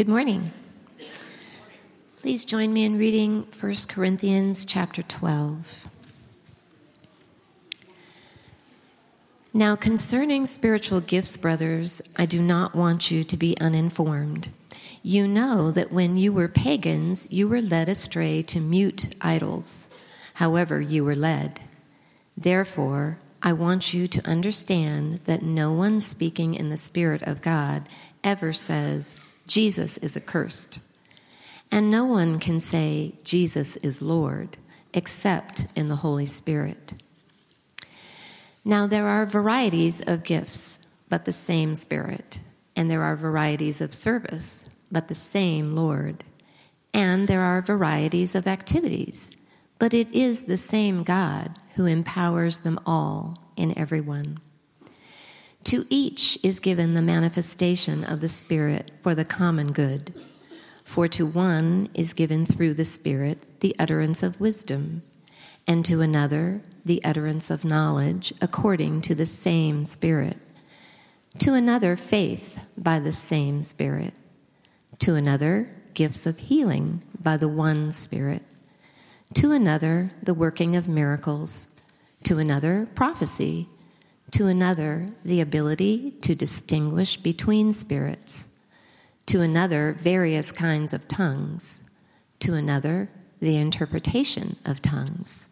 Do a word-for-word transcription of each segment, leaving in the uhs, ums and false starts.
Good morning. Please join me in reading First Corinthians chapter twelve. Now concerning spiritual gifts, brothers, I do not want you to be uninformed. You know that when you were pagans, you were led astray to mute idols. However, you were led. Therefore, I want you to understand that no one speaking in the Spirit of God ever says, Jesus is accursed. And no one can say, Jesus is Lord, except in the Holy Spirit. Now there are varieties of gifts, but the same Spirit. And there are varieties of service, but the same Lord. And there are varieties of activities, but it is the same God who empowers them all in everyone. To each is given the manifestation of the Spirit for the common good. For to one is given through the Spirit the utterance of wisdom, and to another the utterance of knowledge according to the same Spirit. To another faith by the same Spirit. To another gifts of healing by the one Spirit. To another the working of miracles. To another prophecy. To another the ability to distinguish between spirits. To another various kinds of tongues. To another the interpretation of tongues.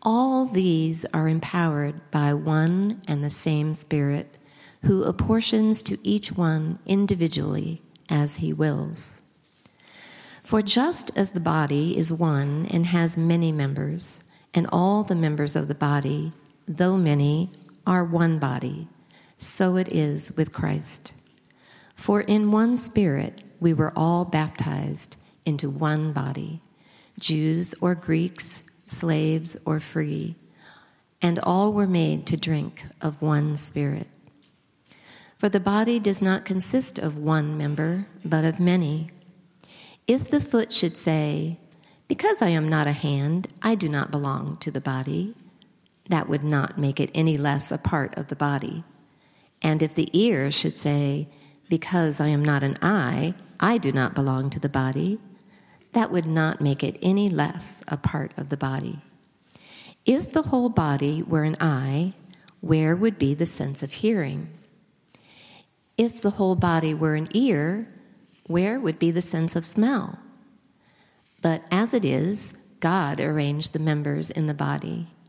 All these are empowered by one and the same Spirit, who apportions to each one individually as he wills. For just as the body is one and has many members, and all the members of the body, though many, are one body, so it is with Christ. For in one Spirit we were all baptized into one body, Jews or Greeks, slaves or free, and all were made to drink of one Spirit. For the body does not consist of one member, but of many. If the foot should say, because I am not a hand, I do not belong to the body, that would not make it any less a part of the body. And if the ear should say, because I am not an eye, I do not belong to the body, that would not make it any less a part of the body. If the whole body were an eye, where would be the sense of hearing? If the whole body were an ear, where would be the sense of smell? But as it is, God arranged the members in the body,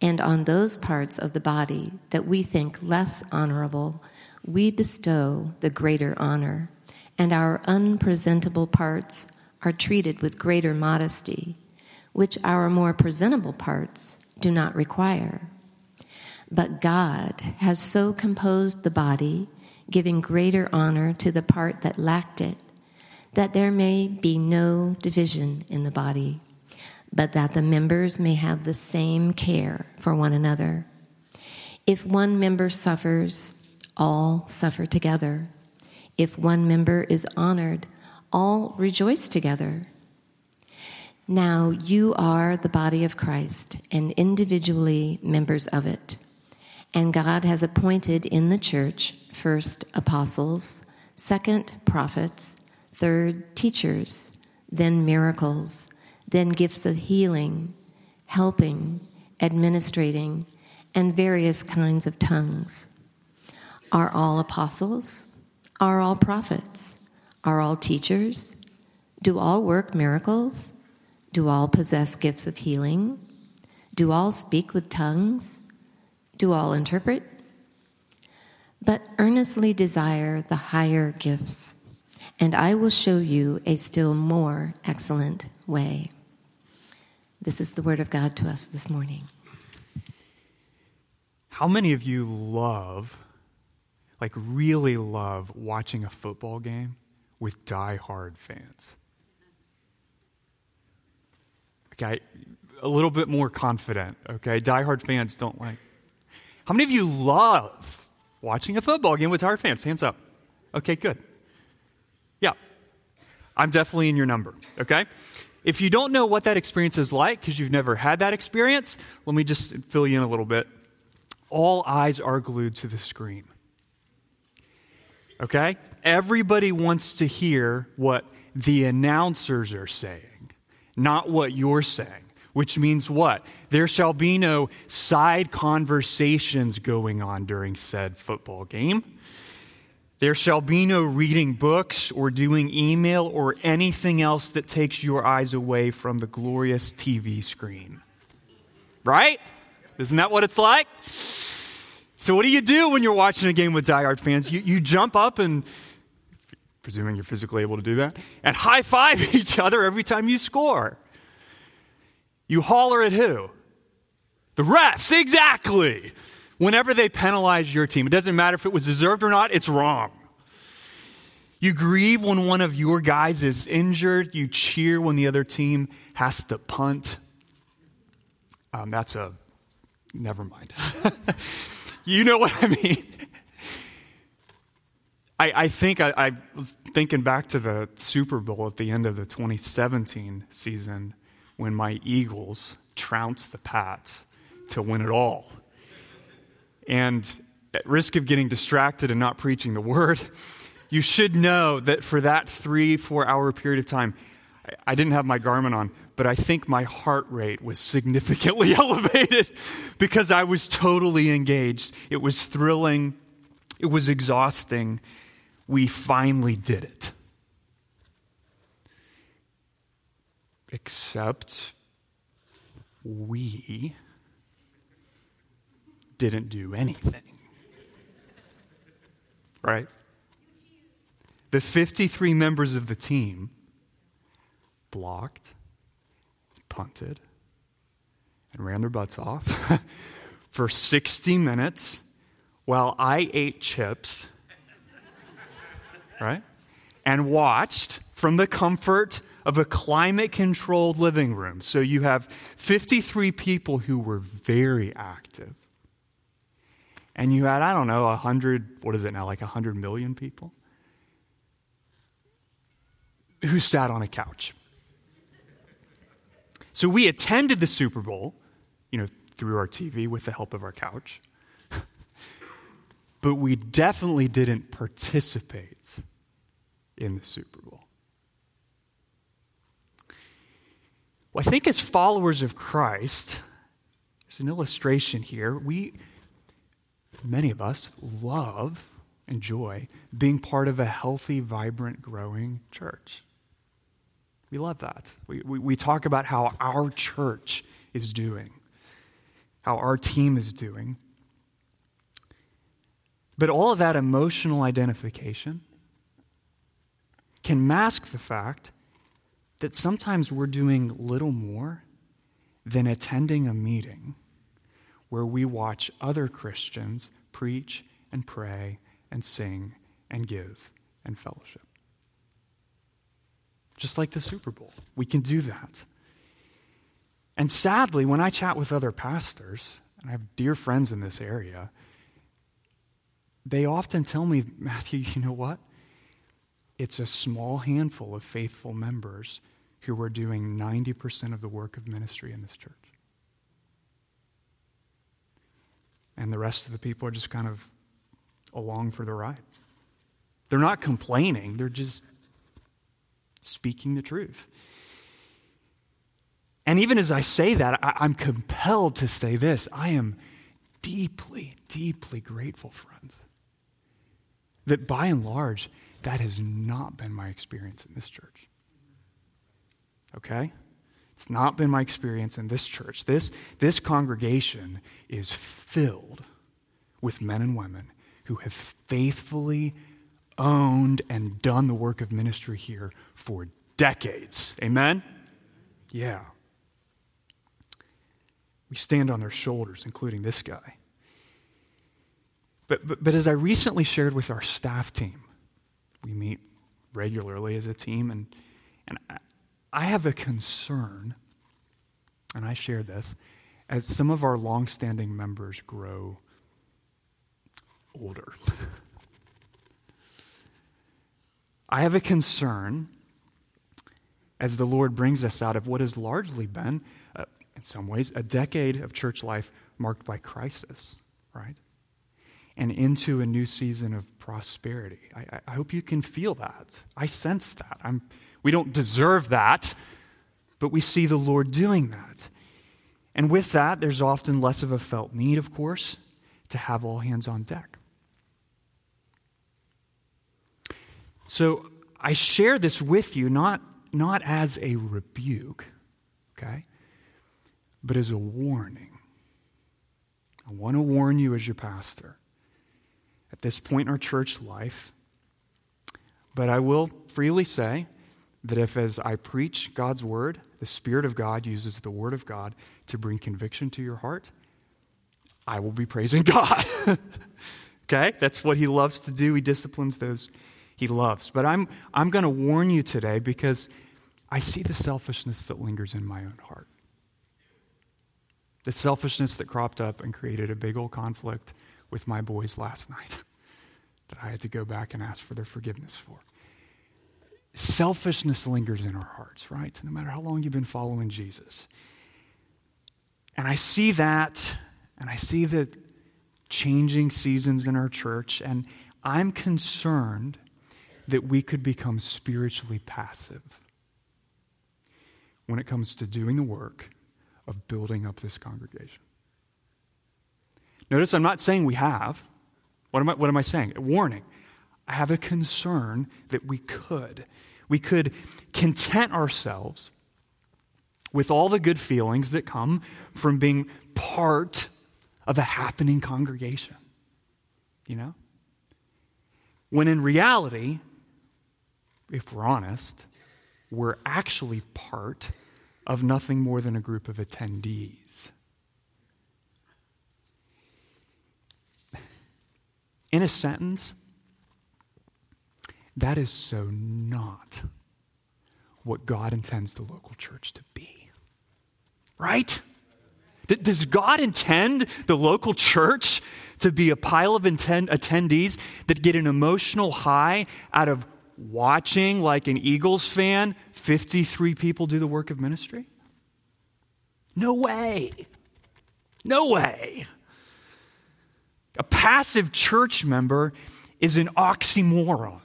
and on those parts of the body that we think less honorable, we bestow the greater honor, and our unpresentable parts are treated with greater modesty, which our more presentable parts do not require. But God has so composed the body, giving greater honor to the part that lacked it, that there may be no division in the body, but that the members may have the same care for one another. If one member suffers, all suffer together. If one member is honored, all rejoice together. Now you are the body of Christ, and individually members of it. And God has appointed in the church first apostles, second prophets, third teachers, then miracles, then gifts of healing, helping, administrating, and various kinds of tongues. Are all apostles? Are all prophets? Are all teachers? Do all work miracles? Do all possess gifts of healing? Do all speak with tongues? Do all interpret? But earnestly desire the higher gifts, and I will show you a still more excellent way. This is the word of God to us this morning. How many of you love, like really love, watching a football game with diehard fans? Okay, a little bit more confident, okay? Diehard fans don't like. How many of you love watching a football game with diehard fans? Hands up. Okay, good. Yeah, I'm definitely in your number, okay? If you don't know what that experience is like because you've never had that experience, let me just fill you in a little bit. All eyes are glued to the screen, okay? Everybody wants to hear what the announcers are saying, not what you're saying, which means what? There shall be no side conversations going on during said football game. There shall be no reading books or doing email or anything else that takes your eyes away from the glorious T V screen. Right? Isn't that what it's like? So what do you do when you're watching a game with diehard fans? You, you jump up and, presuming you're physically able to do that, and high-five each other every time you score. You holler at who? The refs, exactly. Whenever they penalize your team, it doesn't matter if it was deserved or not, it's wrong. You grieve when one of your guys is injured. You cheer when the other team has to punt. Um, that's a, never mind. You know what I mean. I, I think I, I was thinking back to the Super Bowl at the end of the twenty seventeen season when my Eagles trounced the Pats to win it all. And at risk of getting distracted and not preaching the word, you should know that for that three, four-hour period of time, I didn't have my Garmin on, but I think my heart rate was significantly elevated because I was totally engaged. It was thrilling. It was exhausting. We finally did it. Except we didn't do anything. Right? The fifty-three members of the team blocked, punted, and ran their butts off for sixty minutes while I ate chips, right? And watched from the comfort of a climate-controlled living room. So you have fifty-three people who were very active. And you had, I don't know, one hundred, what is it now, like one hundred million people who sat on a couch. So we attended the Super Bowl, you know, through our T V with the help of our couch. But we definitely didn't participate in the Super Bowl. Well, I think as followers of Christ, there's an illustration here. We... Many of us love, enjoy being part of a healthy, vibrant, growing church. We love that. We, we we talk about how our church is doing, how our team is doing. But all of that emotional identification can mask the fact that sometimes we're doing little more than attending a meeting where we watch other Christians preach and pray and sing and give and fellowship. Just like the Super Bowl, we can do that. And sadly, when I chat with other pastors, and I have dear friends in this area, they often tell me, Matthew, you know what? It's a small handful of faithful members who are doing ninety percent of the work of ministry in this church. And the rest of the people are just kind of along for the ride. They're not complaining. They're just speaking the truth. And even as I say that, I, I'm compelled to say this. I am deeply, deeply grateful, friends, that by and large, that has not been my experience in this church. Okay? It's not been my experience in this church. This, this congregation is filled with men and women who have faithfully owned and done the work of ministry here for decades. Amen? Yeah. We stand on their shoulders, including this guy. But, but, but as I recently shared with our staff team, we meet regularly as a team, and, and I, I have a concern and I share this, as some of our longstanding members grow older, I have a concern as the Lord brings us out of what has largely been, uh, in some ways, a decade of church life marked by crisis, right? And into a new season of prosperity. I, I hope you can feel that. I sense that. I'm, we don't deserve that, but we see the Lord doing that. And with that, there's often less of a felt need, of course, to have all hands on deck. So I share this with you not, not as a rebuke, okay, but as a warning. I want to warn you as your pastor at this point in our church life, but I will freely say that if as I preach God's word, the Spirit of God uses the word of God to bring conviction to your heart, I will be praising God. Okay? That's what he loves to do. He disciplines those he loves. But I'm I'm going to warn you today because I see the selfishness that lingers in my own heart. The selfishness that cropped up and created a big old conflict with my boys last night that I had to go back and ask for their forgiveness for. Selfishness lingers in our hearts, right? No matter how long you've been following Jesus. And I see that, and I see the changing seasons in our church, and I'm concerned that we could become spiritually passive when it comes to doing the work of building up this congregation. Notice I'm not saying we have. What am I, what am I saying? A warning. I have a concern that we could. We could content ourselves with all the good feelings that come from being part of a happening congregation, you know? When in reality, if we're honest, we're actually part of nothing more than a group of attendees. In a sentence, that is so not what God intends the local church to be. Right? Does God intend the local church to be a pile of attend- attendees that get an emotional high out of watching, like an Eagles fan, fifty-three people do the work of ministry? No way. No way. A passive church member is an oxymoron.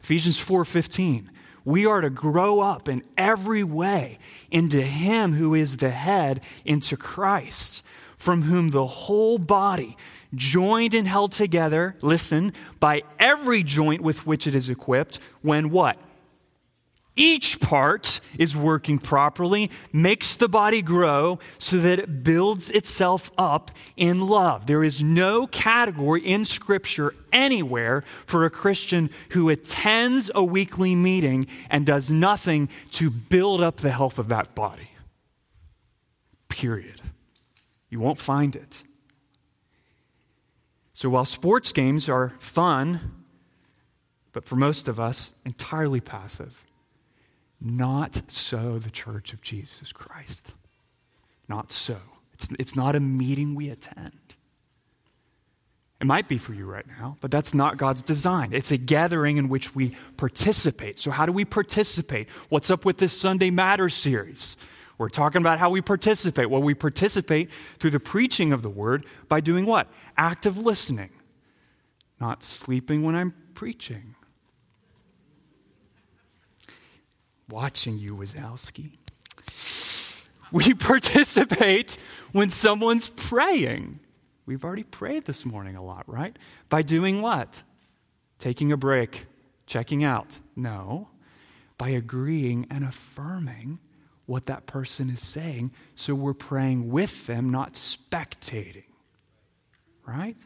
Ephesians four fifteen, we are to grow up in every way into him who is the head, into Christ, from whom the whole body, joined and held together, listen, by every joint with which it is equipped, when what? Each part is working properly, makes the body grow so that it builds itself up in love. There is no category in Scripture anywhere for a Christian who attends a weekly meeting and does nothing to build up the health of that body. Period. You won't find it. So while sports games are fun, but for most of us, entirely passive, not so the Church of Jesus Christ. Not so. It's, it's not a meeting we attend. It might be for you right now, but that's not God's design. It's a gathering in which we participate. So how do we participate? What's up with this Sunday Matters series? We're talking about how we participate. Well, we participate through the preaching of the word by doing what? Active listening. Not sleeping when I'm preaching. Watching you, Wazalski. We participate when someone's praying. We've already prayed this morning a lot, right? By doing what? Taking a break, checking out. No, by agreeing and affirming what that person is saying, so we're praying with them, not spectating, right?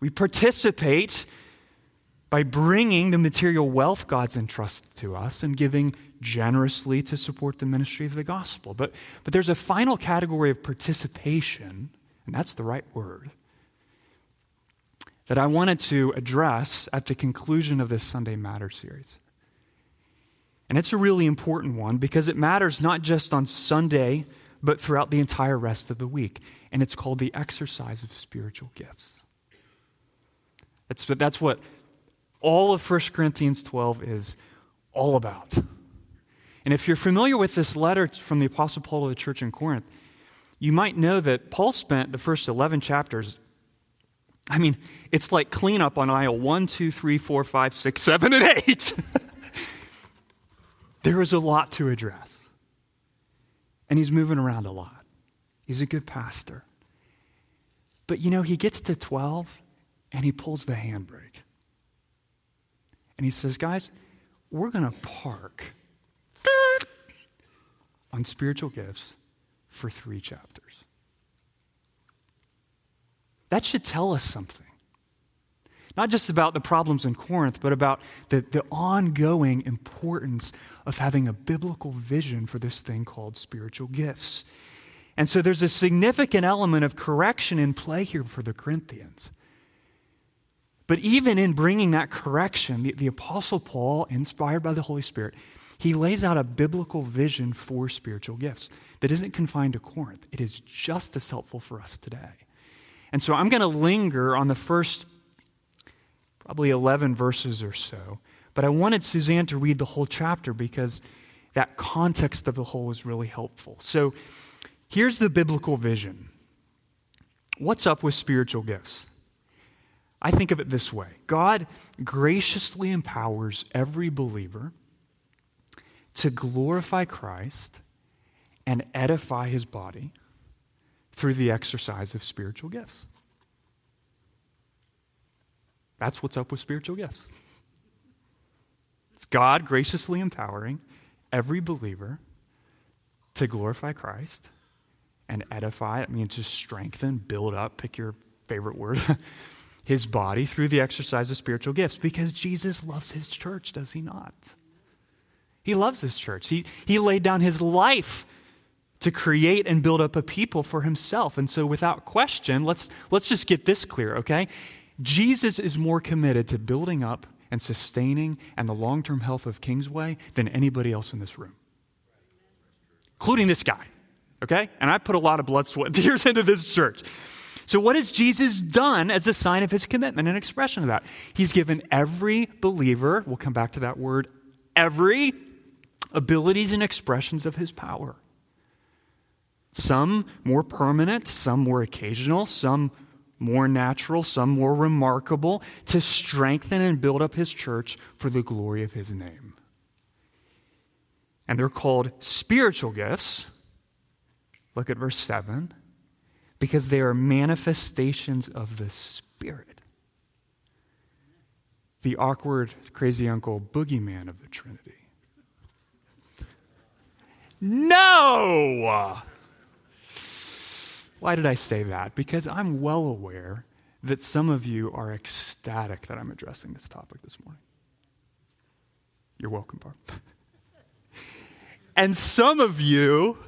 We participate by bringing the material wealth God's entrusted to us and giving generously to support the ministry of the gospel. But, but there's a final category of participation, and that's the right word, that I wanted to address at the conclusion of this Sunday Matter series. And it's a really important one because it matters not just on Sunday, but throughout the entire rest of the week. And it's called the exercise of spiritual gifts. That's, that's what all of First Corinthians twelve is all about. And if you're familiar with this letter from the Apostle Paul to the church in Corinth, you might know that Paul spent the first eleven chapters, I mean, it's like cleanup on aisle one, two, three, four, five, six, seven, and eight. There is a lot to address. And he's moving around a lot. He's a good pastor. But you know, he gets to twelve and he pulls the handbrake. And he says, guys, we're going to park on spiritual gifts for three chapters. That should tell us something. Not just about the problems in Corinth, but about the, the ongoing importance of having a biblical vision for this thing called spiritual gifts. And so there's a significant element of correction in play here for the Corinthians. But even in bringing that correction, the, the Apostle Paul, inspired by the Holy Spirit, he lays out a biblical vision for spiritual gifts that isn't confined to Corinth. It is just as helpful for us today. And so I'm going to linger on the first probably eleven verses or so. But I wanted Suzanne to read the whole chapter because that context of the whole is really helpful. So here's the biblical vision. What's up with spiritual gifts? I think of it this way. God graciously empowers every believer to glorify Christ and edify his body through the exercise of spiritual gifts. That's what's up with spiritual gifts. It's God graciously empowering every believer to glorify Christ and edify, it means to strengthen, build up, pick your favorite word, his body through the exercise of spiritual gifts, because Jesus loves his church, does he not? He loves his church. He, he laid down his life to create and build up a people for himself. And so without question, let's, let's just get this clear, okay? Jesus is more committed to building up and sustaining and the long-term health of Kingsway than anybody else in this room, including this guy, okay? And I put a lot of blood, sweat, and tears into this church. So what has Jesus done as a sign of his commitment and expression of that? He's given every believer, we'll come back to that word, every abilities and expressions of his power. Some more permanent, some more occasional, some more natural, some more remarkable, to strengthen and build up his church for the glory of his name. And they're called spiritual gifts. Look at verse seven. Because they are manifestations of the Spirit. The awkward, crazy uncle boogeyman of the Trinity. No! Why did I say that? Because I'm well aware that some of you are ecstatic that I'm addressing this topic this morning. You're welcome, Barb. And some of you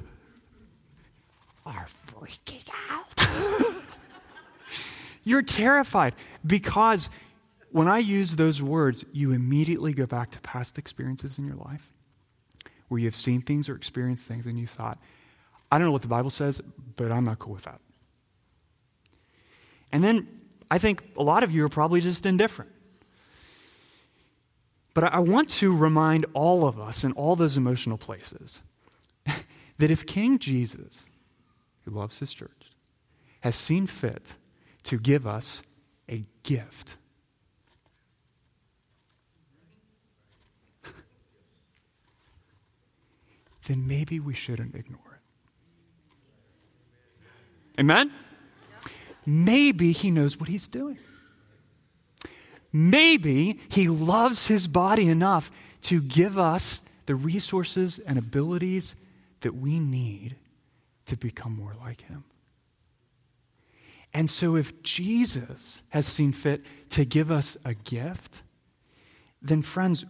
are freaking out. You're terrified because when I use those words, you immediately go back to past experiences in your life where you've seen things or experienced things and you thought, I don't know what the Bible says, but I'm not cool with that. And then I think a lot of you are probably just indifferent. But I want to remind all of us in all those emotional places that if King Jesus, who loves his church, has seen fit to give us a gift, then maybe we shouldn't ignore it. Amen? Maybe he knows what he's doing. Maybe he loves his body enough to give us the resources and abilities that we need to become more like him. And so if Jesus has seen fit to give us a gift, then friends,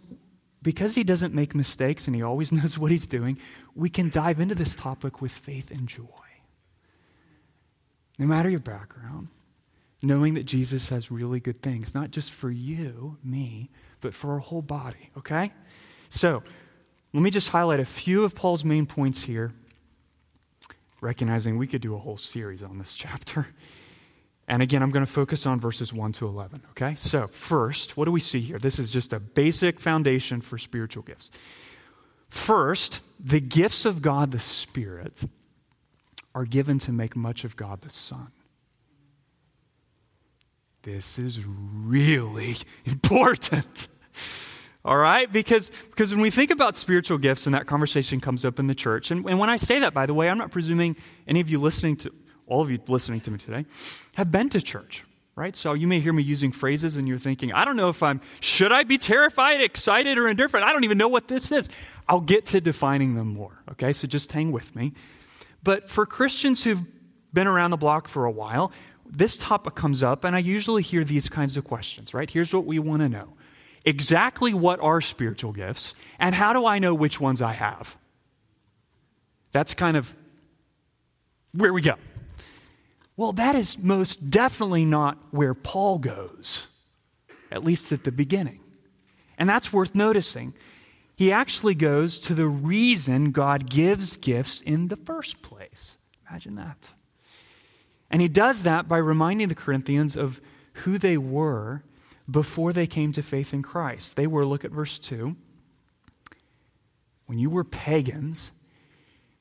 because he doesn't make mistakes and he always knows what he's doing, we can dive into this topic with faith and joy. No matter your background, knowing that Jesus has really good things, not just for you, me, but for our whole body, okay? So Let me just highlight a few of Paul's main points here, recognizing we could do a whole series on this chapter. And again, I'm going to focus on verses one to eleven, okay? So first, what do we see here? This is just a basic foundation for spiritual gifts. First, the gifts of God the Spirit are given to make much of God the Son. This is really important, all right? Because, because when we think about spiritual gifts and that conversation comes up in the church, and, and when I say that, by the way, I'm not presuming any of you listening to, all of you listening to me today, have been to church, right? So you may hear me using phrases and you're thinking, I don't know if I'm, should I be terrified, excited, or indifferent? I don't even know what this is. I'll get to defining them more, okay? So just hang with me. But for Christians who've been around the block for a while, this topic comes up, and I usually hear these kinds of questions, right? Here's what we want to know. Exactly what are spiritual gifts, and how do I know which ones I have? That's kind of where we go. Well, that is most definitely not where Paul goes, at least at the beginning. And that's worth noticing. He actually goes to the reason God gives gifts in the first place. Imagine that. And he does that by reminding the Corinthians of who they were before they came to faith in Christ. They were, look at verse two, when you were pagans,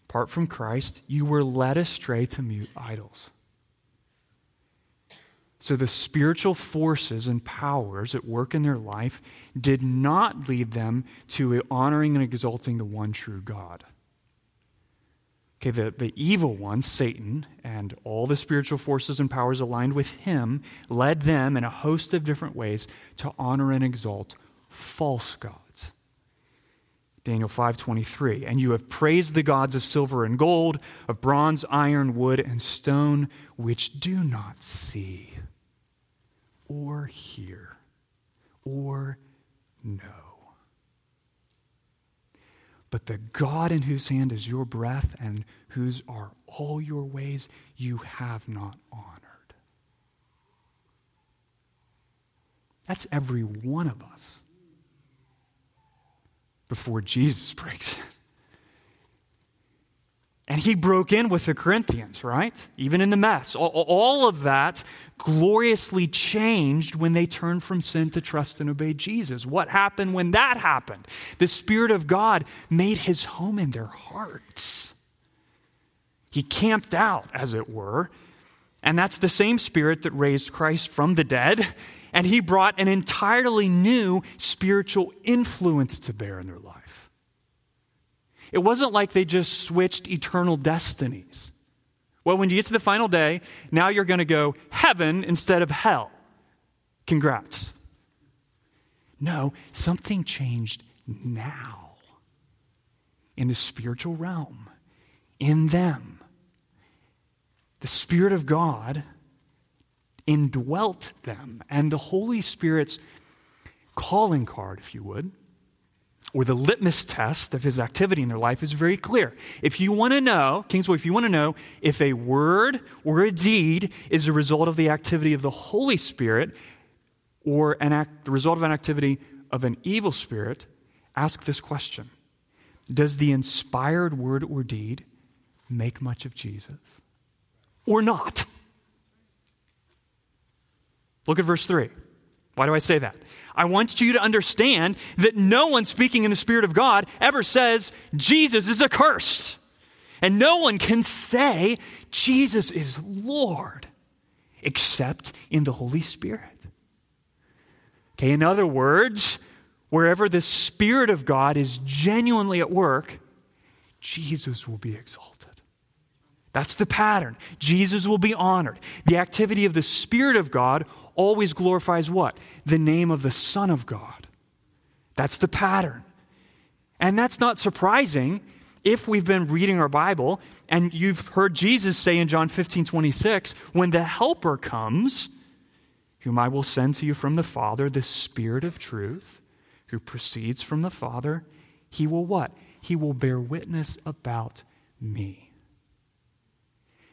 apart from Christ, you were led astray to mute idols. So the spiritual forces and powers at work in their life did not lead them to honoring and exalting the one true God. Okay, the, the evil one, Satan, and all the spiritual forces and powers aligned with him led them in a host of different ways to honor and exalt false gods. Daniel five twenty-three, and you have praised the gods of silver and gold, of bronze, iron, wood, and stone, which do not see or hear or know. But the God in whose hand is your breath and whose are all your ways, you have not honored. That's every one of us before Jesus breaks in. And he broke in with the Corinthians, right? Even in the mess. All of that gloriously changed when they turned from sin to trust and obey Jesus. What happened when that happened? The Spirit of God made his home in their hearts. He camped out, as it were. And that's the same Spirit that raised Christ from the dead. And he brought an entirely new spiritual influence to bear in their life. It wasn't like they just switched eternal destinies. Well, when you get to the final day, now you're going to go heaven instead of hell. Congrats. No, something changed now in the spiritual realm, in them. The Spirit of God indwelt them, and the Holy Spirit's calling card, if you would, or the litmus test of his activity in their life is very clear. If you want to know, Kingsway, if you want to know if a word or a deed is a result of the activity of the Holy Spirit or an act, the result of an activity of an evil spirit, ask this question. Does the inspired word or deed make much of Jesus or not? Look at verse three. Why do I say that? I want you to understand that no one speaking in the Spirit of God ever says, Jesus is accursed. And no one can say, Jesus is Lord, except in the Holy Spirit. Okay, in other words, wherever the Spirit of God is genuinely at work, Jesus will be exalted. That's the pattern. Jesus will be honored. The activity of the Spirit of God always glorifies what? The name of the Son of God. That's the pattern. And that's not surprising if we've been reading our Bible and you've heard Jesus say in John fifteen twenty-six, when the Helper comes, whom I will send to you from the Father, the Spirit of truth, who proceeds from the Father, he will what? He will bear witness about me.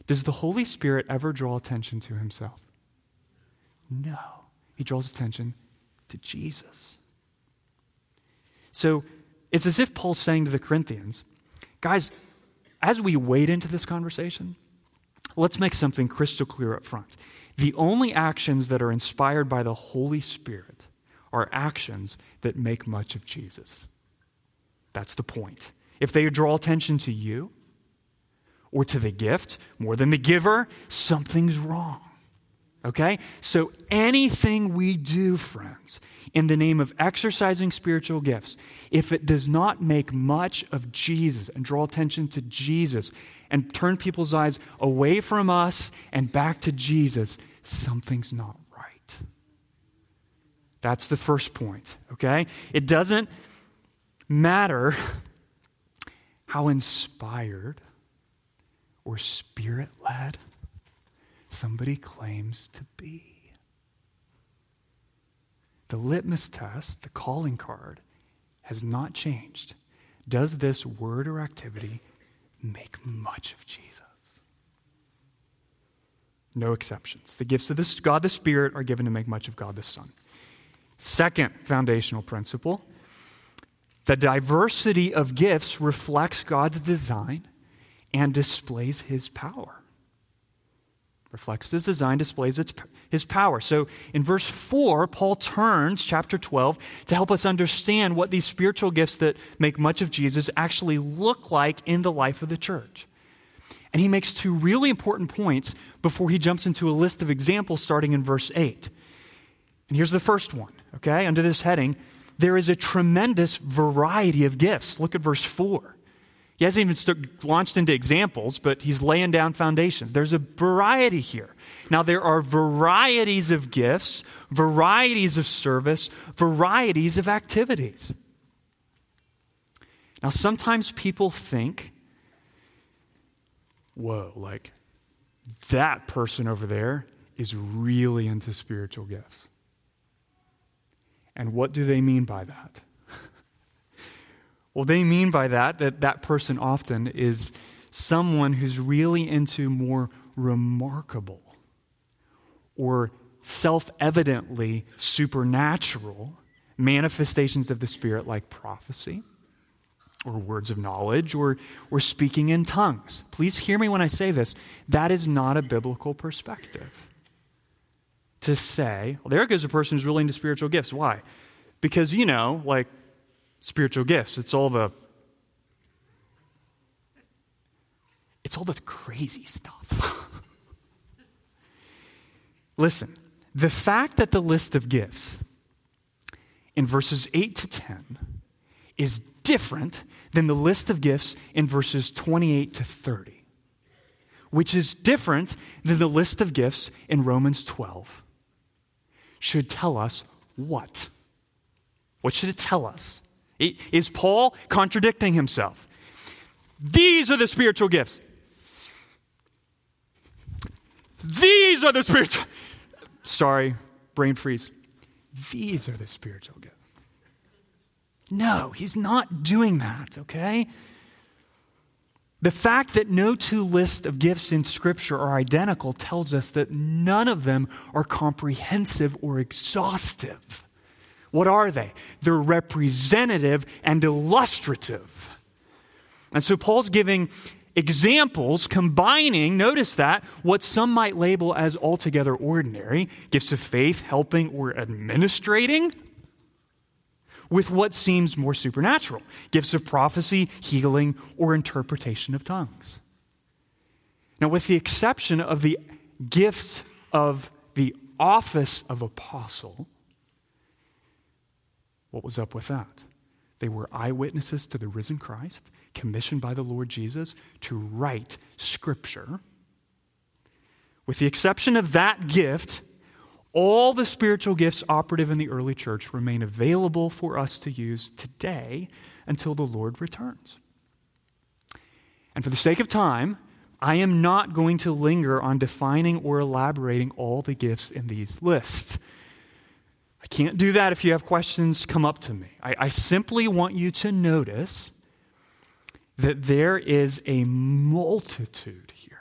Does the Holy Spirit ever draw attention to himself? No, he draws attention to Jesus. So It's as if Paul's saying to the Corinthians, guys, as we wade into this conversation, let's make something crystal clear up front. The only actions that are inspired by the Holy Spirit are actions that make much of Jesus. That's the point. If they draw attention to you or to the gift more than the giver, something's wrong. Okay? So anything we do, friends, in the name of exercising spiritual gifts, if it does not make much of Jesus and draw attention to Jesus and turn people's eyes away from us and back to Jesus, something's not right. That's the first point, okay? It doesn't matter how inspired or spirit-led somebody claims to be. The litmus test, the calling card, has not changed. Does this word or activity make much of Jesus? No exceptions. The gifts of this God the Spirit are given to make much of God the Son. Second foundational principle, the diversity of gifts reflects God's design and displays his power. Reflects his design, displays its, his power. So in verse four, Paul turns, chapter twelve, to help us understand what these spiritual gifts that make much of Jesus actually look like in the life of the church. And he makes two really important points before he jumps into a list of examples starting in verse eight. And here's the first one, okay? Under this heading, there is a tremendous variety of gifts. Look at verse four. He hasn't even st- launched into examples, but he's laying down foundations. There's a variety here. Now, there are varieties of gifts, varieties of service, varieties of activities. Now, sometimes people think, whoa, like that person over there is really into spiritual gifts. And what do they mean by that? Well, they mean by that that that person often is someone who's really into more remarkable or self-evidently supernatural manifestations of the Spirit, like prophecy or words of knowledge or, or speaking in tongues. Please hear me when I say this. That is not a biblical perspective to say, well, there goes a person who's really into spiritual gifts. Why? Because, you know, like, spiritual gifts. It's all the it's all the crazy stuff. Listen, the fact that the list of gifts in verses eight to ten is different than the list of gifts in verses twenty-eight to thirty, which is different than the list of gifts in Romans twelve, should tell us what? What should it tell us? Is Paul contradicting himself? These are the spiritual gifts. These are the spiritual... Sorry, brain freeze. These are the spiritual gifts. No, he's not doing that, okay? The fact that no two lists of gifts in Scripture are identical tells us that none of them are comprehensive or exhaustive. What are they? They're representative and illustrative. And so Paul's giving examples combining, notice that, what some might label as altogether ordinary, gifts of faith, helping, or administrating, with what seems more supernatural, gifts of prophecy, healing, or interpretation of tongues. Now, with the exception of the gift of the office of apostle, what was up with that? They were eyewitnesses to the risen Christ, commissioned by the Lord Jesus to write Scripture. With the exception of that gift, all the spiritual gifts operative in the early church remain available for us to use today until the Lord returns. And for the sake of time, I am not going to linger on defining or elaborating all the gifts in these lists. I can't do that. If you have questions, come up to me. I, I simply want you to notice that there is a multitude here.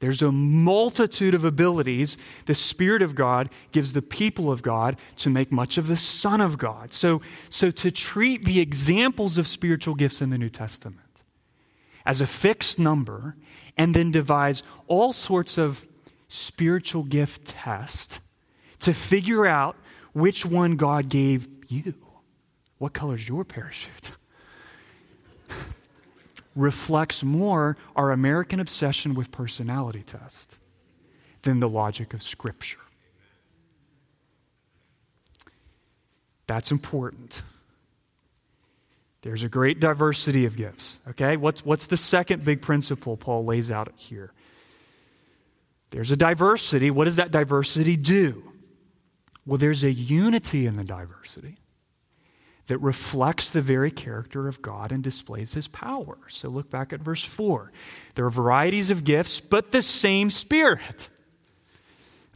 There's a multitude of abilities the Spirit of God gives the people of God to make much of the Son of God. So, so to treat the examples of spiritual gifts in the New Testament as a fixed number and then devise all sorts of spiritual gift tests to figure out which one God gave you. What color's your parachute? Reflects more our American obsession with personality test than the logic of Scripture. That's important. There's a great diversity of gifts, okay? What's, what's the second big principle Paul lays out here? There's a diversity. What does that diversity do? Well, there's a unity in the diversity that reflects the very character of God and displays His power. So look back at verse four. There are varieties of gifts, but the same Spirit.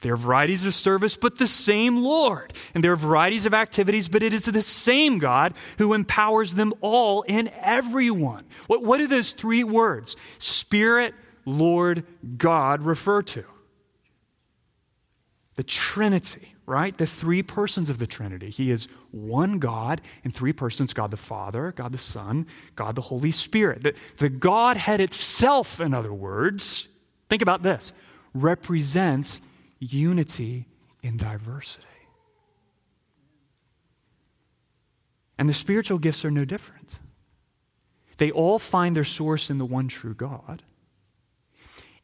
There are varieties of service, but the same Lord. And there are varieties of activities, but it is the same God who empowers them all in everyone. What, what do those three words, Spirit, Lord, God, refer to? The Trinity, right? The three persons of the Trinity. He is one God in three persons, God the Father, God the Son, God the Holy Spirit. The, the Godhead itself, in other words, think about this, represents unity in diversity. And the spiritual gifts are no different. They all find their source in the one true God,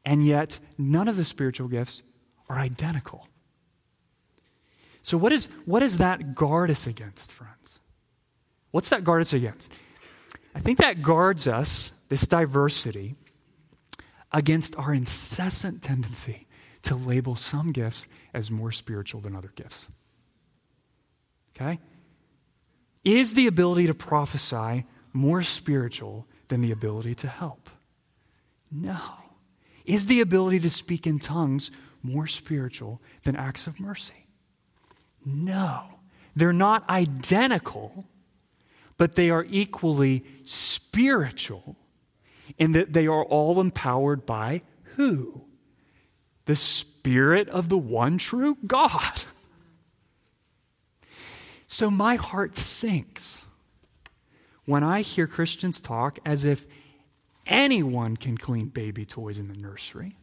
and yet none of the spiritual gifts are identical. So what is what does that guard us against, friends? What's that guard us against? I think that guards us, this diversity, against our incessant tendency to label some gifts as more spiritual than other gifts. Okay? Is the ability to prophesy more spiritual than the ability to help? No. Is the ability to speak in tongues more spiritual than acts of mercy? No. They're not identical, but they are equally spiritual in that they are all empowered by who? The Spirit of the one true God. So my heart sinks when I hear Christians talk as if anyone can clean baby toys in the nursery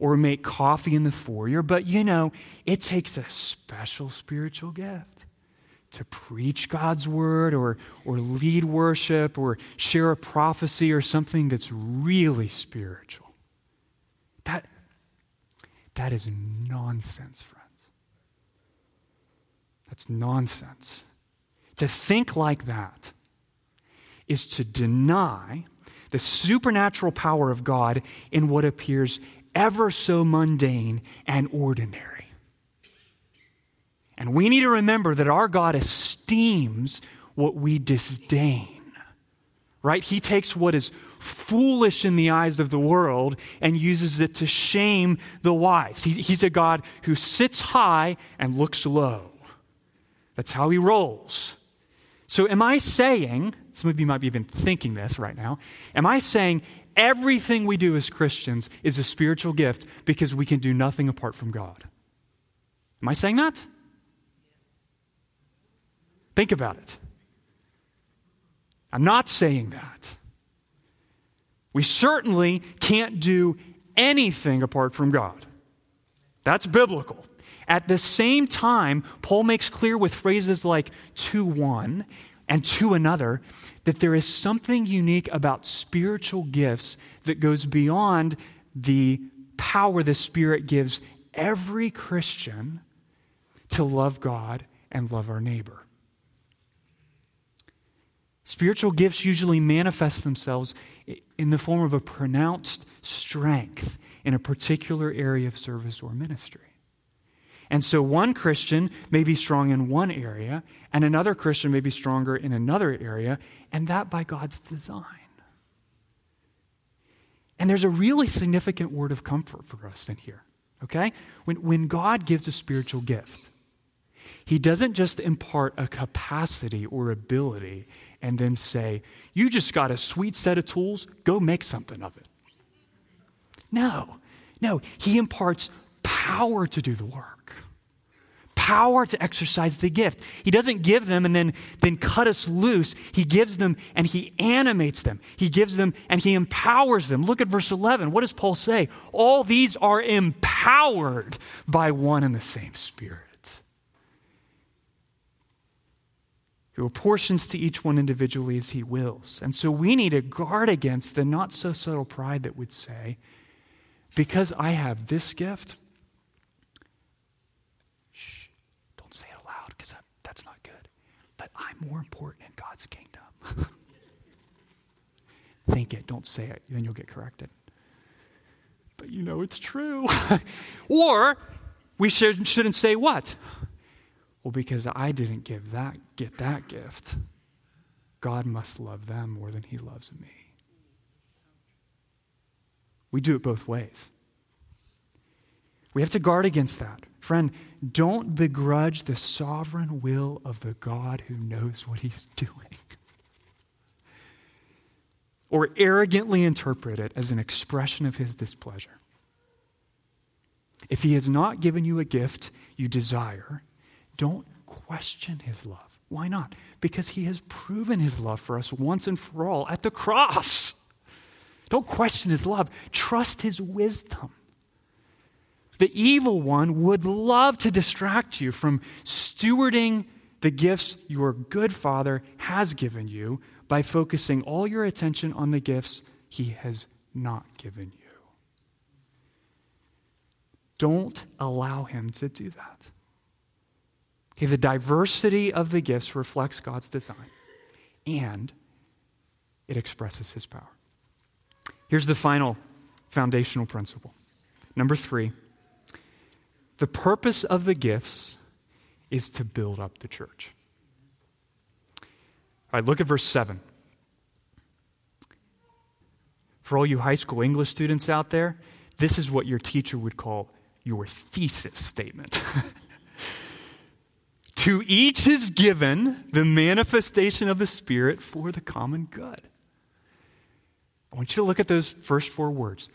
or make coffee in the foyer, but you know, it takes a special spiritual gift to preach God's word or, or lead worship or share a prophecy or something that's really spiritual. That, that is nonsense, friends. That's nonsense. To think like that is to deny the supernatural power of God in what appears ever so mundane and ordinary. And we need to remember that our God esteems what we disdain, right? He takes what is foolish in the eyes of the world and uses it to shame the wise. He's, he's a God who sits high and looks low. That's how He rolls. So am I saying, some of you might be even thinking this right now, am I saying everything we do as Christians is a spiritual gift because we can do nothing apart from God? Am I saying that? Think about it. I'm not saying that. We certainly can't do anything apart from God. That's biblical. At the same time, Paul makes clear with phrases like to one and to another that there is something unique about spiritual gifts that goes beyond the power the Spirit gives every Christian to love God and love our neighbor. Spiritual gifts usually manifest themselves in the form of a pronounced strength in a particular area of service or ministry. And so one Christian may be strong in one area, and another Christian may be stronger in another area, and that by God's design. And there's a really significant word of comfort for us in here, okay? When, when God gives a spiritual gift, He doesn't just impart a capacity or ability and then say, you just got a sweet set of tools, go make something of it. No, no. He imparts power to do the work, power to exercise the gift. He doesn't give them and then, then cut us loose. He gives them and he animates them. He gives them and he empowers them. Look at verse eleven. What does Paul say? All these are empowered by one and the same Spirit, who apportions to each one individually as he wills. And so we need to guard against the not so subtle pride that would say, because I have this gift, shh, don't say it aloud because that's not good, but I'm more important in God's kingdom. Think it, don't say it, then you'll get corrected. But you know it's true. Or we should, shouldn't say what? Well, because I didn't give that, get that gift, God must love them more than he loves me. We do it both ways. We have to guard against that. Friend, don't begrudge the sovereign will of the God who knows what he's doing, or arrogantly interpret it as an expression of his displeasure. If he has not given you a gift you desire, don't question his love. Why not? Because he has proven his love for us once and for all at the cross. Don't question his love. Trust his wisdom. The evil one would love to distract you from stewarding the gifts your good Father has given you by focusing all your attention on the gifts he has not given you. Don't allow him to do that. Okay, the diversity of the gifts reflects God's design, and it expresses his power. Here's the final foundational principle. Number three, the purpose of the gifts is to build up the church. All right, look at verse seven. For all you high school English students out there, this is what your teacher would call your thesis statement. To each is given the manifestation of the Spirit for the common good. I want you to look at those first four words.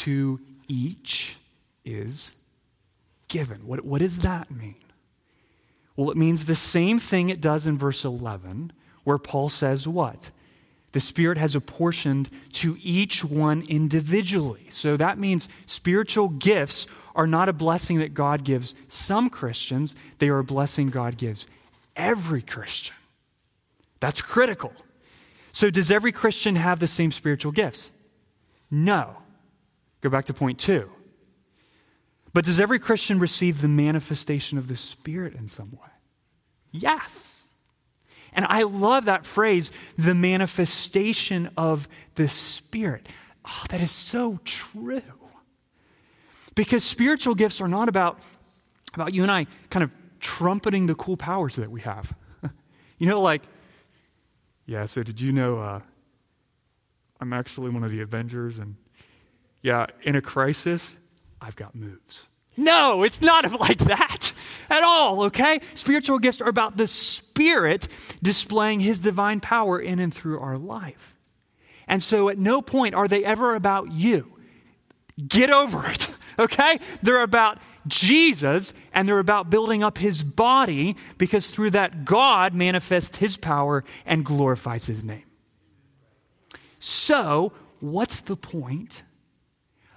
To each is given. What, what does that mean? Well, it means the same thing it does in verse eleven, where Paul says what? The Spirit has apportioned to each one individually. So that means spiritual gifts are not a blessing that God gives some Christians. They are a blessing God gives every Christian. That's critical. So does every Christian have the same spiritual gifts? No. Go back to point two. But does every Christian receive the manifestation of the Spirit in some way? Yes. And I love that phrase, the manifestation of the Spirit. Oh, that is so true. Because spiritual gifts are not about, about you and I kind of trumpeting the cool powers that we have. You know, like, yeah, so did you know uh, I'm actually one of the Avengers? And yeah, in a crisis, I've got moves. No, it's not like that at all, okay? Spiritual gifts are about the Spirit displaying his divine power in and through our life. And so at no point are they ever about you. Get over it. Okay? They're about Jesus, and they're about building up his body, because through that, God manifests his power and glorifies his name. So, what's the point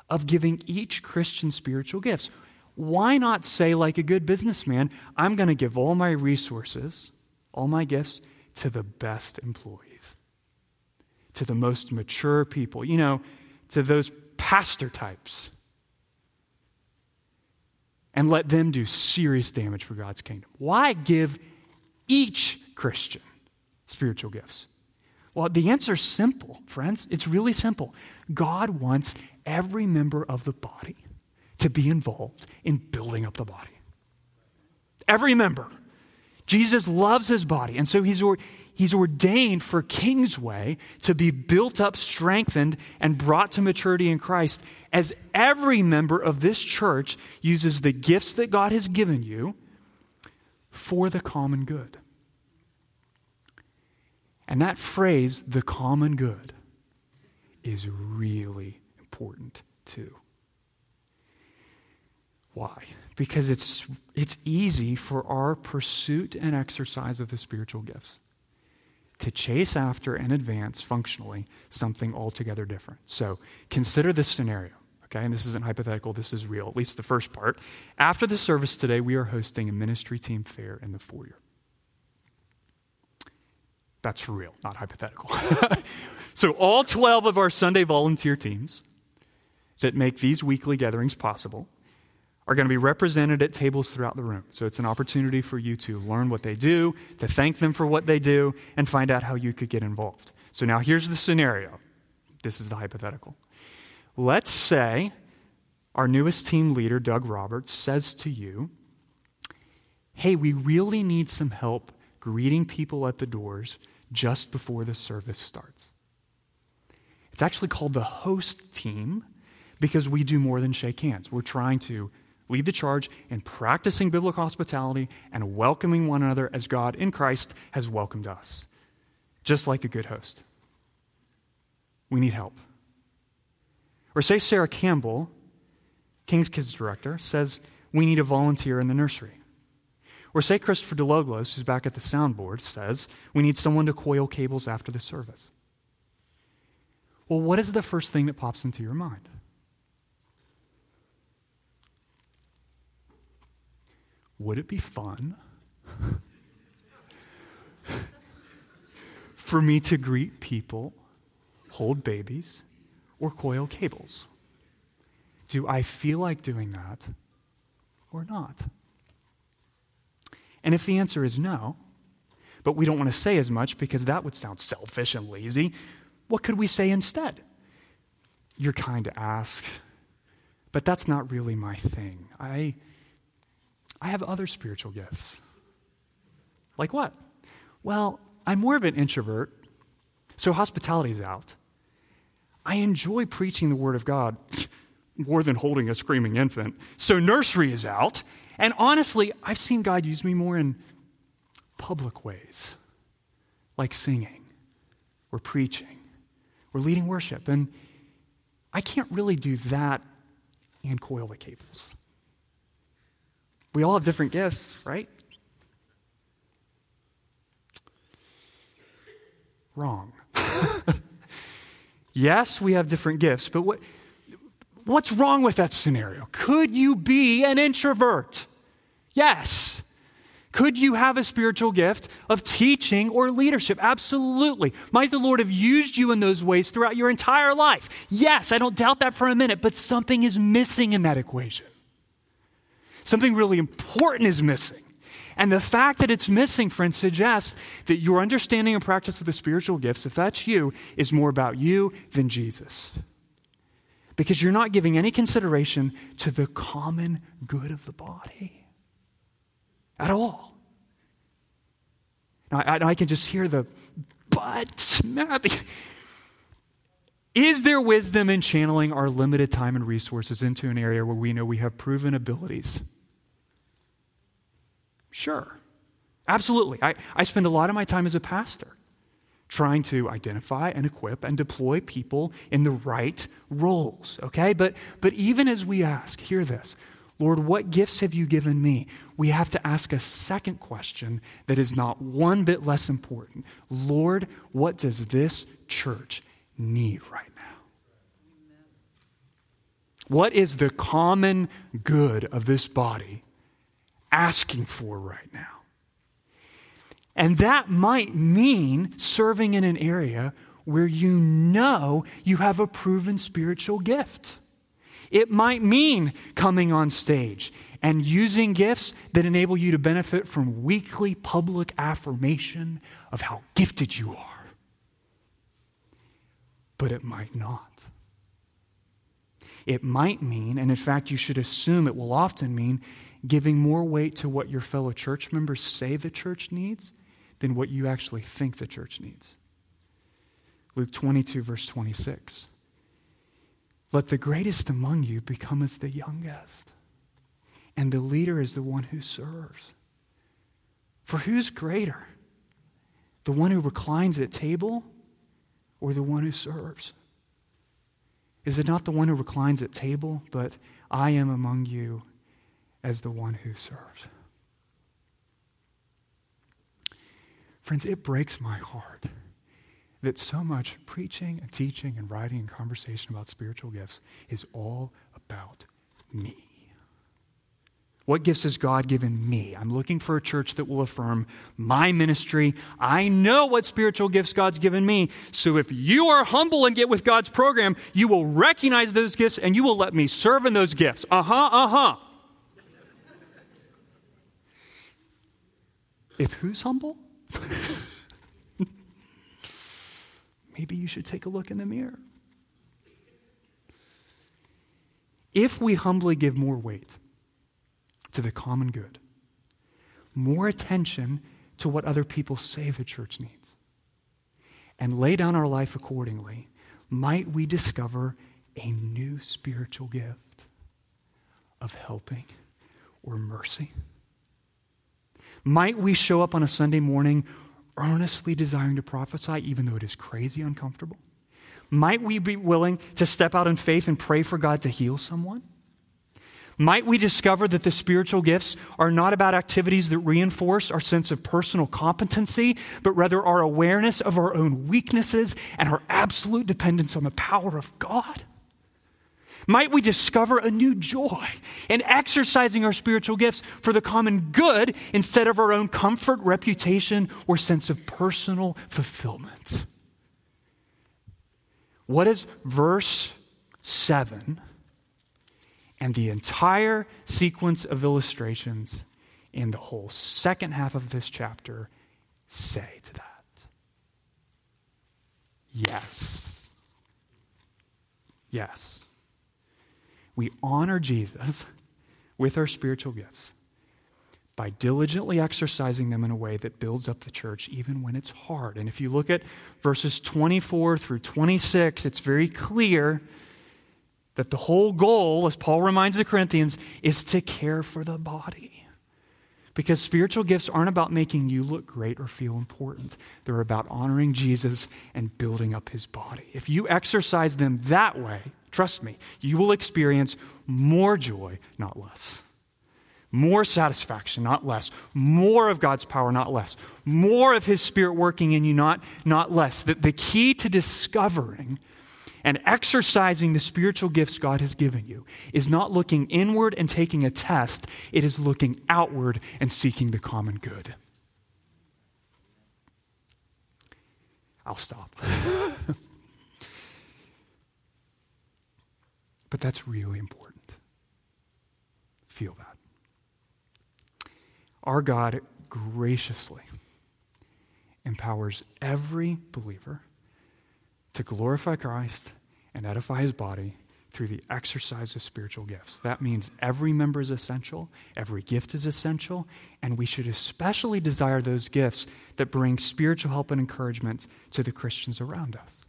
of giving each Christian spiritual gifts? Why not say, like a good businessman, I'm going to give all my resources, all my gifts, to the best employees, to the most mature people, you know, to those pastor types, and let them do serious damage for God's kingdom. Why give each Christian spiritual gifts? Well, the answer's simple, friends. It's really simple. God wants every member of the body to be involved in building up the body. Every member. Jesus loves his body, and so he's, or, he's ordained for Kingsway to be built up, strengthened, and brought to maturity in Christ, as every member of this church uses the gifts that God has given you for the common good. And that phrase, the common good, is really important too. Why? Because it's it's easy for our pursuit and exercise of the spiritual gifts to chase after and advance functionally something altogether different. So consider this scenario, okay? And this isn't hypothetical, this is real, at least the first part. After the service today, we are hosting a ministry team fair in the foyer. That's for real, not hypothetical. So all twelve of our Sunday volunteer teams that make these weekly gatherings possible are going to be represented at tables throughout the room. So it's an opportunity for you to learn what they do, to thank them for what they do, and find out how you could get involved. So now here's the scenario. This is the hypothetical. Let's say our newest team leader, Doug Roberts, says to you, hey, we really need some help greeting people at the doors just before the service starts. It's actually called the host team because we do more than shake hands. We're trying to lead the charge in practicing biblical hospitality and welcoming one another as God in Christ has welcomed us, just like a good host. We need help. Or say Sarah Campbell, King's Kids Director, says we need a volunteer in the nursery. Or say Christopher Deloglos, who's back at the soundboard, says we need someone to coil cables after the service. Well, what is the first thing that pops into your mind? Would it be fun for me to greet people, hold babies, or coil cables? Do I feel like doing that or not? And if the answer is no, but we don't want to say as much because that would sound selfish and lazy, what could we say instead? You're kind to ask, but that's not really my thing. I... I have other spiritual gifts. Like what? Well, I'm more of an introvert, so hospitality is out. I enjoy preaching the Word of God more than holding a screaming infant, so nursery is out. And honestly, I've seen God use me more in public ways, like singing or preaching or leading worship. And I can't really do that and coil the cables. We all have different gifts, right? Wrong. Yes, we have different gifts, but what, what's wrong with that scenario? Could you be an introvert? Yes. Could you have a spiritual gift of teaching or leadership? Absolutely. Might the Lord have used you in those ways throughout your entire life? Yes, I don't doubt that for a minute, but something is missing in that equation. Something really important is missing. And the fact that it's missing, friends, suggests that your understanding and practice of the spiritual gifts, if that's you, is more about you than Jesus. Because you're not giving any consideration to the common good of the body at all. Now, I, I can just hear the, but, Matthew. Is there wisdom in channeling our limited time and resources into an area where we know we have proven abilities? Sure. Absolutely. I, I spend a lot of my time as a pastor trying to identify and equip and deploy people in the right roles, okay? But, but even as we ask, hear this, Lord, what gifts have you given me? We have to ask a second question that is not one bit less important. Lord, what does this church need right now? What is the common good of this body asking for right now? And that might mean serving in an area where you know you have a proven spiritual gift. It might mean coming on stage and using gifts that enable you to benefit from weekly public affirmation of how gifted you are. But it might not. It might mean, and in fact you should assume it will often mean, giving more weight to what your fellow church members say the church needs than what you actually think the church needs. Luke twenty-two, verse twenty-six. Let the greatest among you become as the youngest, and the leader is the one who serves. For who's greater? The one who reclines at table or the one who serves? Is it not the one who reclines at table, but I am among you as the one who serves? Friends, it breaks my heart that so much preaching and teaching and writing and conversation about spiritual gifts is all about me. What gifts has God given me? I'm looking for a church that will affirm my ministry. I know what spiritual gifts God's given me. So if you are humble and get with God's program, you will recognize those gifts and you will let me serve in those gifts. Uh-huh, uh-huh. If who's humble? Maybe you should take a look in the mirror. If we humbly give more weight to the common good, more attention to what other people say the church needs, and lay down our life accordingly, might we discover a new spiritual gift of helping or mercy? Might we show up on a Sunday morning earnestly desiring to prophesy, even though it is crazy uncomfortable? Might we be willing to step out in faith and pray for God to heal someone? Might we discover that the spiritual gifts are not about activities that reinforce our sense of personal competency, but rather our awareness of our own weaknesses and our absolute dependence on the power of God? Might we discover a new joy in exercising our spiritual gifts for the common good instead of our own comfort, reputation, or sense of personal fulfillment? What is verse seven and the entire sequence of illustrations in the whole second half of this chapter say to that? Yes. Yes. We honor Jesus with our spiritual gifts by diligently exercising them in a way that builds up the church even when it's hard. And if you look at verses twenty-four through twenty-six, it's very clear that the whole goal, as Paul reminds the Corinthians, is to care for the body. Because spiritual gifts aren't about making you look great or feel important. They're about honoring Jesus and building up his body. If you exercise them that way, trust me, you will experience more joy, not less. More satisfaction, not less. More of God's power, not less. More of his Spirit working in you, not, not less. The, the key to discovering and exercising the spiritual gifts God has given you is not looking inward and taking a test. It is looking outward and seeking the common good. I'll stop. But that's really important. Feel that. Our God graciously empowers every believer to glorify Christ and edify his body through the exercise of spiritual gifts. That means every member is essential, every gift is essential, and we should especially desire those gifts that bring spiritual help and encouragement to the Christians around us.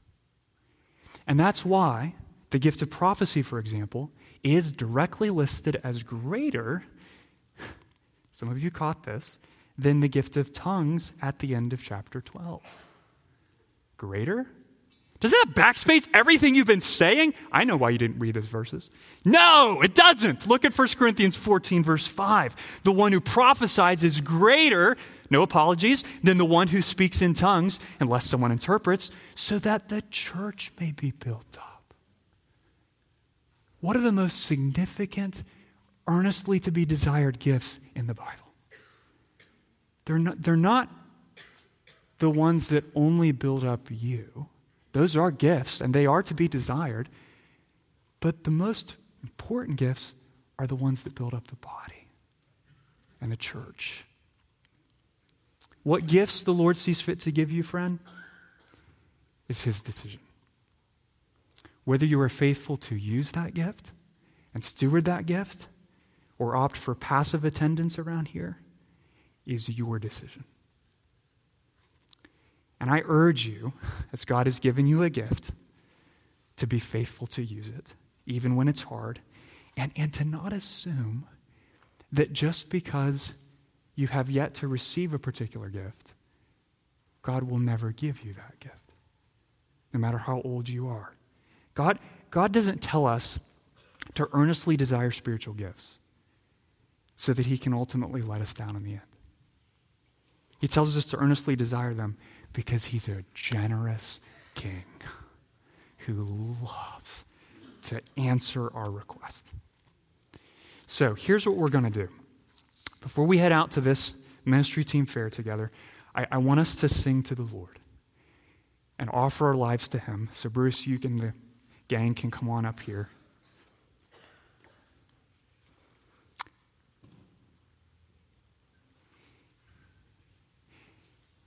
And that's why the gift of prophecy, for example, is directly listed as greater, some of you caught this, than the gift of tongues at the end of chapter twelve. Greater? Does that backspace everything you've been saying? I know why you didn't read those verses. No, it doesn't. Look at First Corinthians fourteen, verse five. The one who prophesies is greater, no apologies, than the one who speaks in tongues, unless someone interprets, so that the church may be built up. What are the most significant, earnestly to be desired gifts in the Bible? They're not, they're not the ones that only build up you. Those are gifts, and they are to be desired. But the most important gifts are the ones that build up the body and the church. What gifts the Lord sees fit to give you, friend, is his decision. Whether you are faithful to use that gift and steward that gift or opt for passive attendance around here is your decision. And I urge you, as God has given you a gift, to be faithful to use it, even when it's hard, and, and to not assume that just because you have yet to receive a particular gift, God will never give you that gift, no matter how old you are. God, God doesn't tell us to earnestly desire spiritual gifts so that he can ultimately let us down in the end. He tells us to earnestly desire them because he's a generous king who loves to answer our request. So here's what we're going to do. Before we head out to this ministry team fair together, I, I want us to sing to the Lord and offer our lives to him. So Bruce, you and the gang can come on up here.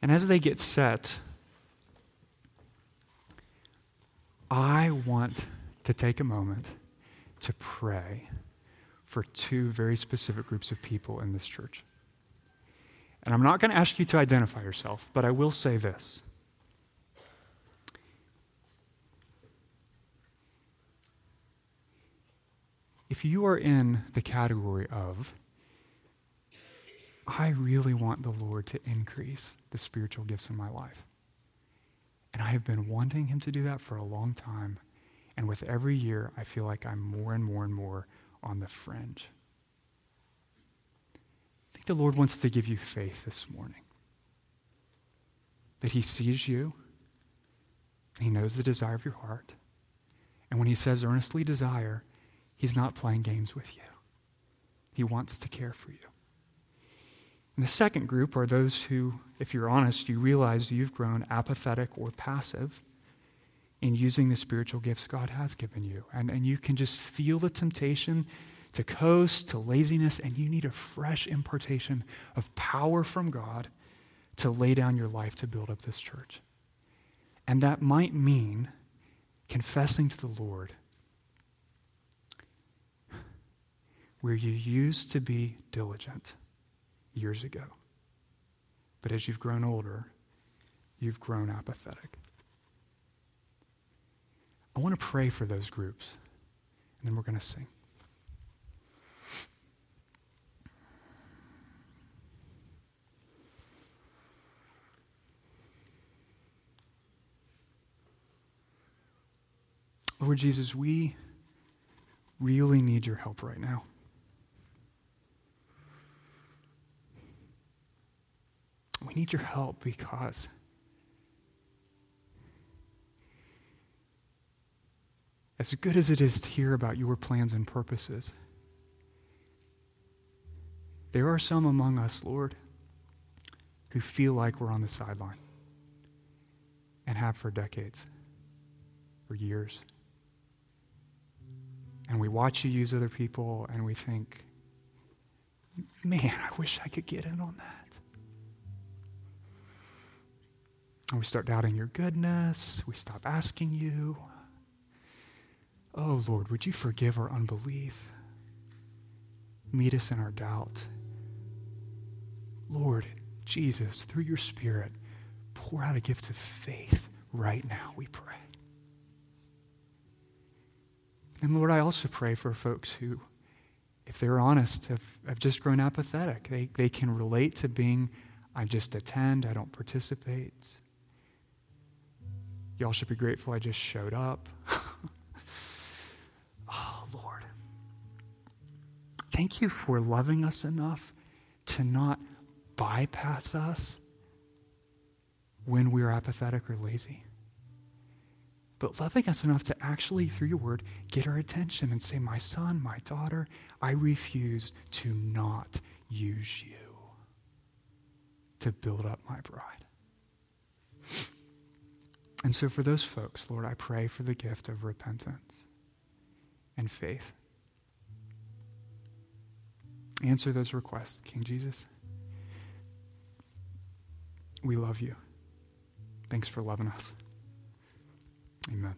And as they get set, I want to take a moment to pray for two very specific groups of people in this church. And I'm not going to ask you to identify yourself, but I will say this. If you are in the category of, I really want the Lord to increase the spiritual gifts in my life, and I have been wanting him to do that for a long time, and with every year, I feel like I'm more and more and more on the fringe. I think the Lord wants to give you faith this morning. That he sees you, he knows the desire of your heart, and when he says earnestly desire, he's not playing games with you. He wants to care for you. And the second group are those who, if you're honest, you realize you've grown apathetic or passive in using the spiritual gifts God has given you. And, and you can just feel the temptation to coast, to laziness, and you need a fresh impartation of power from God to lay down your life to build up this church. And that might mean confessing to the Lord where you used to be diligent years ago, but as you've grown older, you've grown apathetic. I want to pray for those groups, and then we're going to sing. Lord Jesus, we really need your help right now. We need your help because as good as it is to hear about your plans and purposes, there are some among us, Lord, who feel like we're on the sideline and have for decades or years. And we watch you use other people and we think, man, I wish I could get in on that. And we start doubting your goodness. We stop asking you. Oh, Lord, would you forgive our unbelief? Meet us in our doubt. Lord Jesus, through your Spirit, pour out a gift of faith right now, we pray. And Lord, I also pray for folks who, if they're honest, have, have just grown apathetic. They, they can relate to being, I just attend, I don't participate. Y'all should be grateful I just showed up. Oh, Lord. Thank you for loving us enough to not bypass us when we're apathetic or lazy. But loving us enough to actually, through your word, get our attention and say, my son, my daughter, I refuse to not use you to build up my bride. And so for those folks, Lord, I pray for the gift of repentance and faith. Answer those requests, King Jesus. We love you. Thanks for loving us. Amen.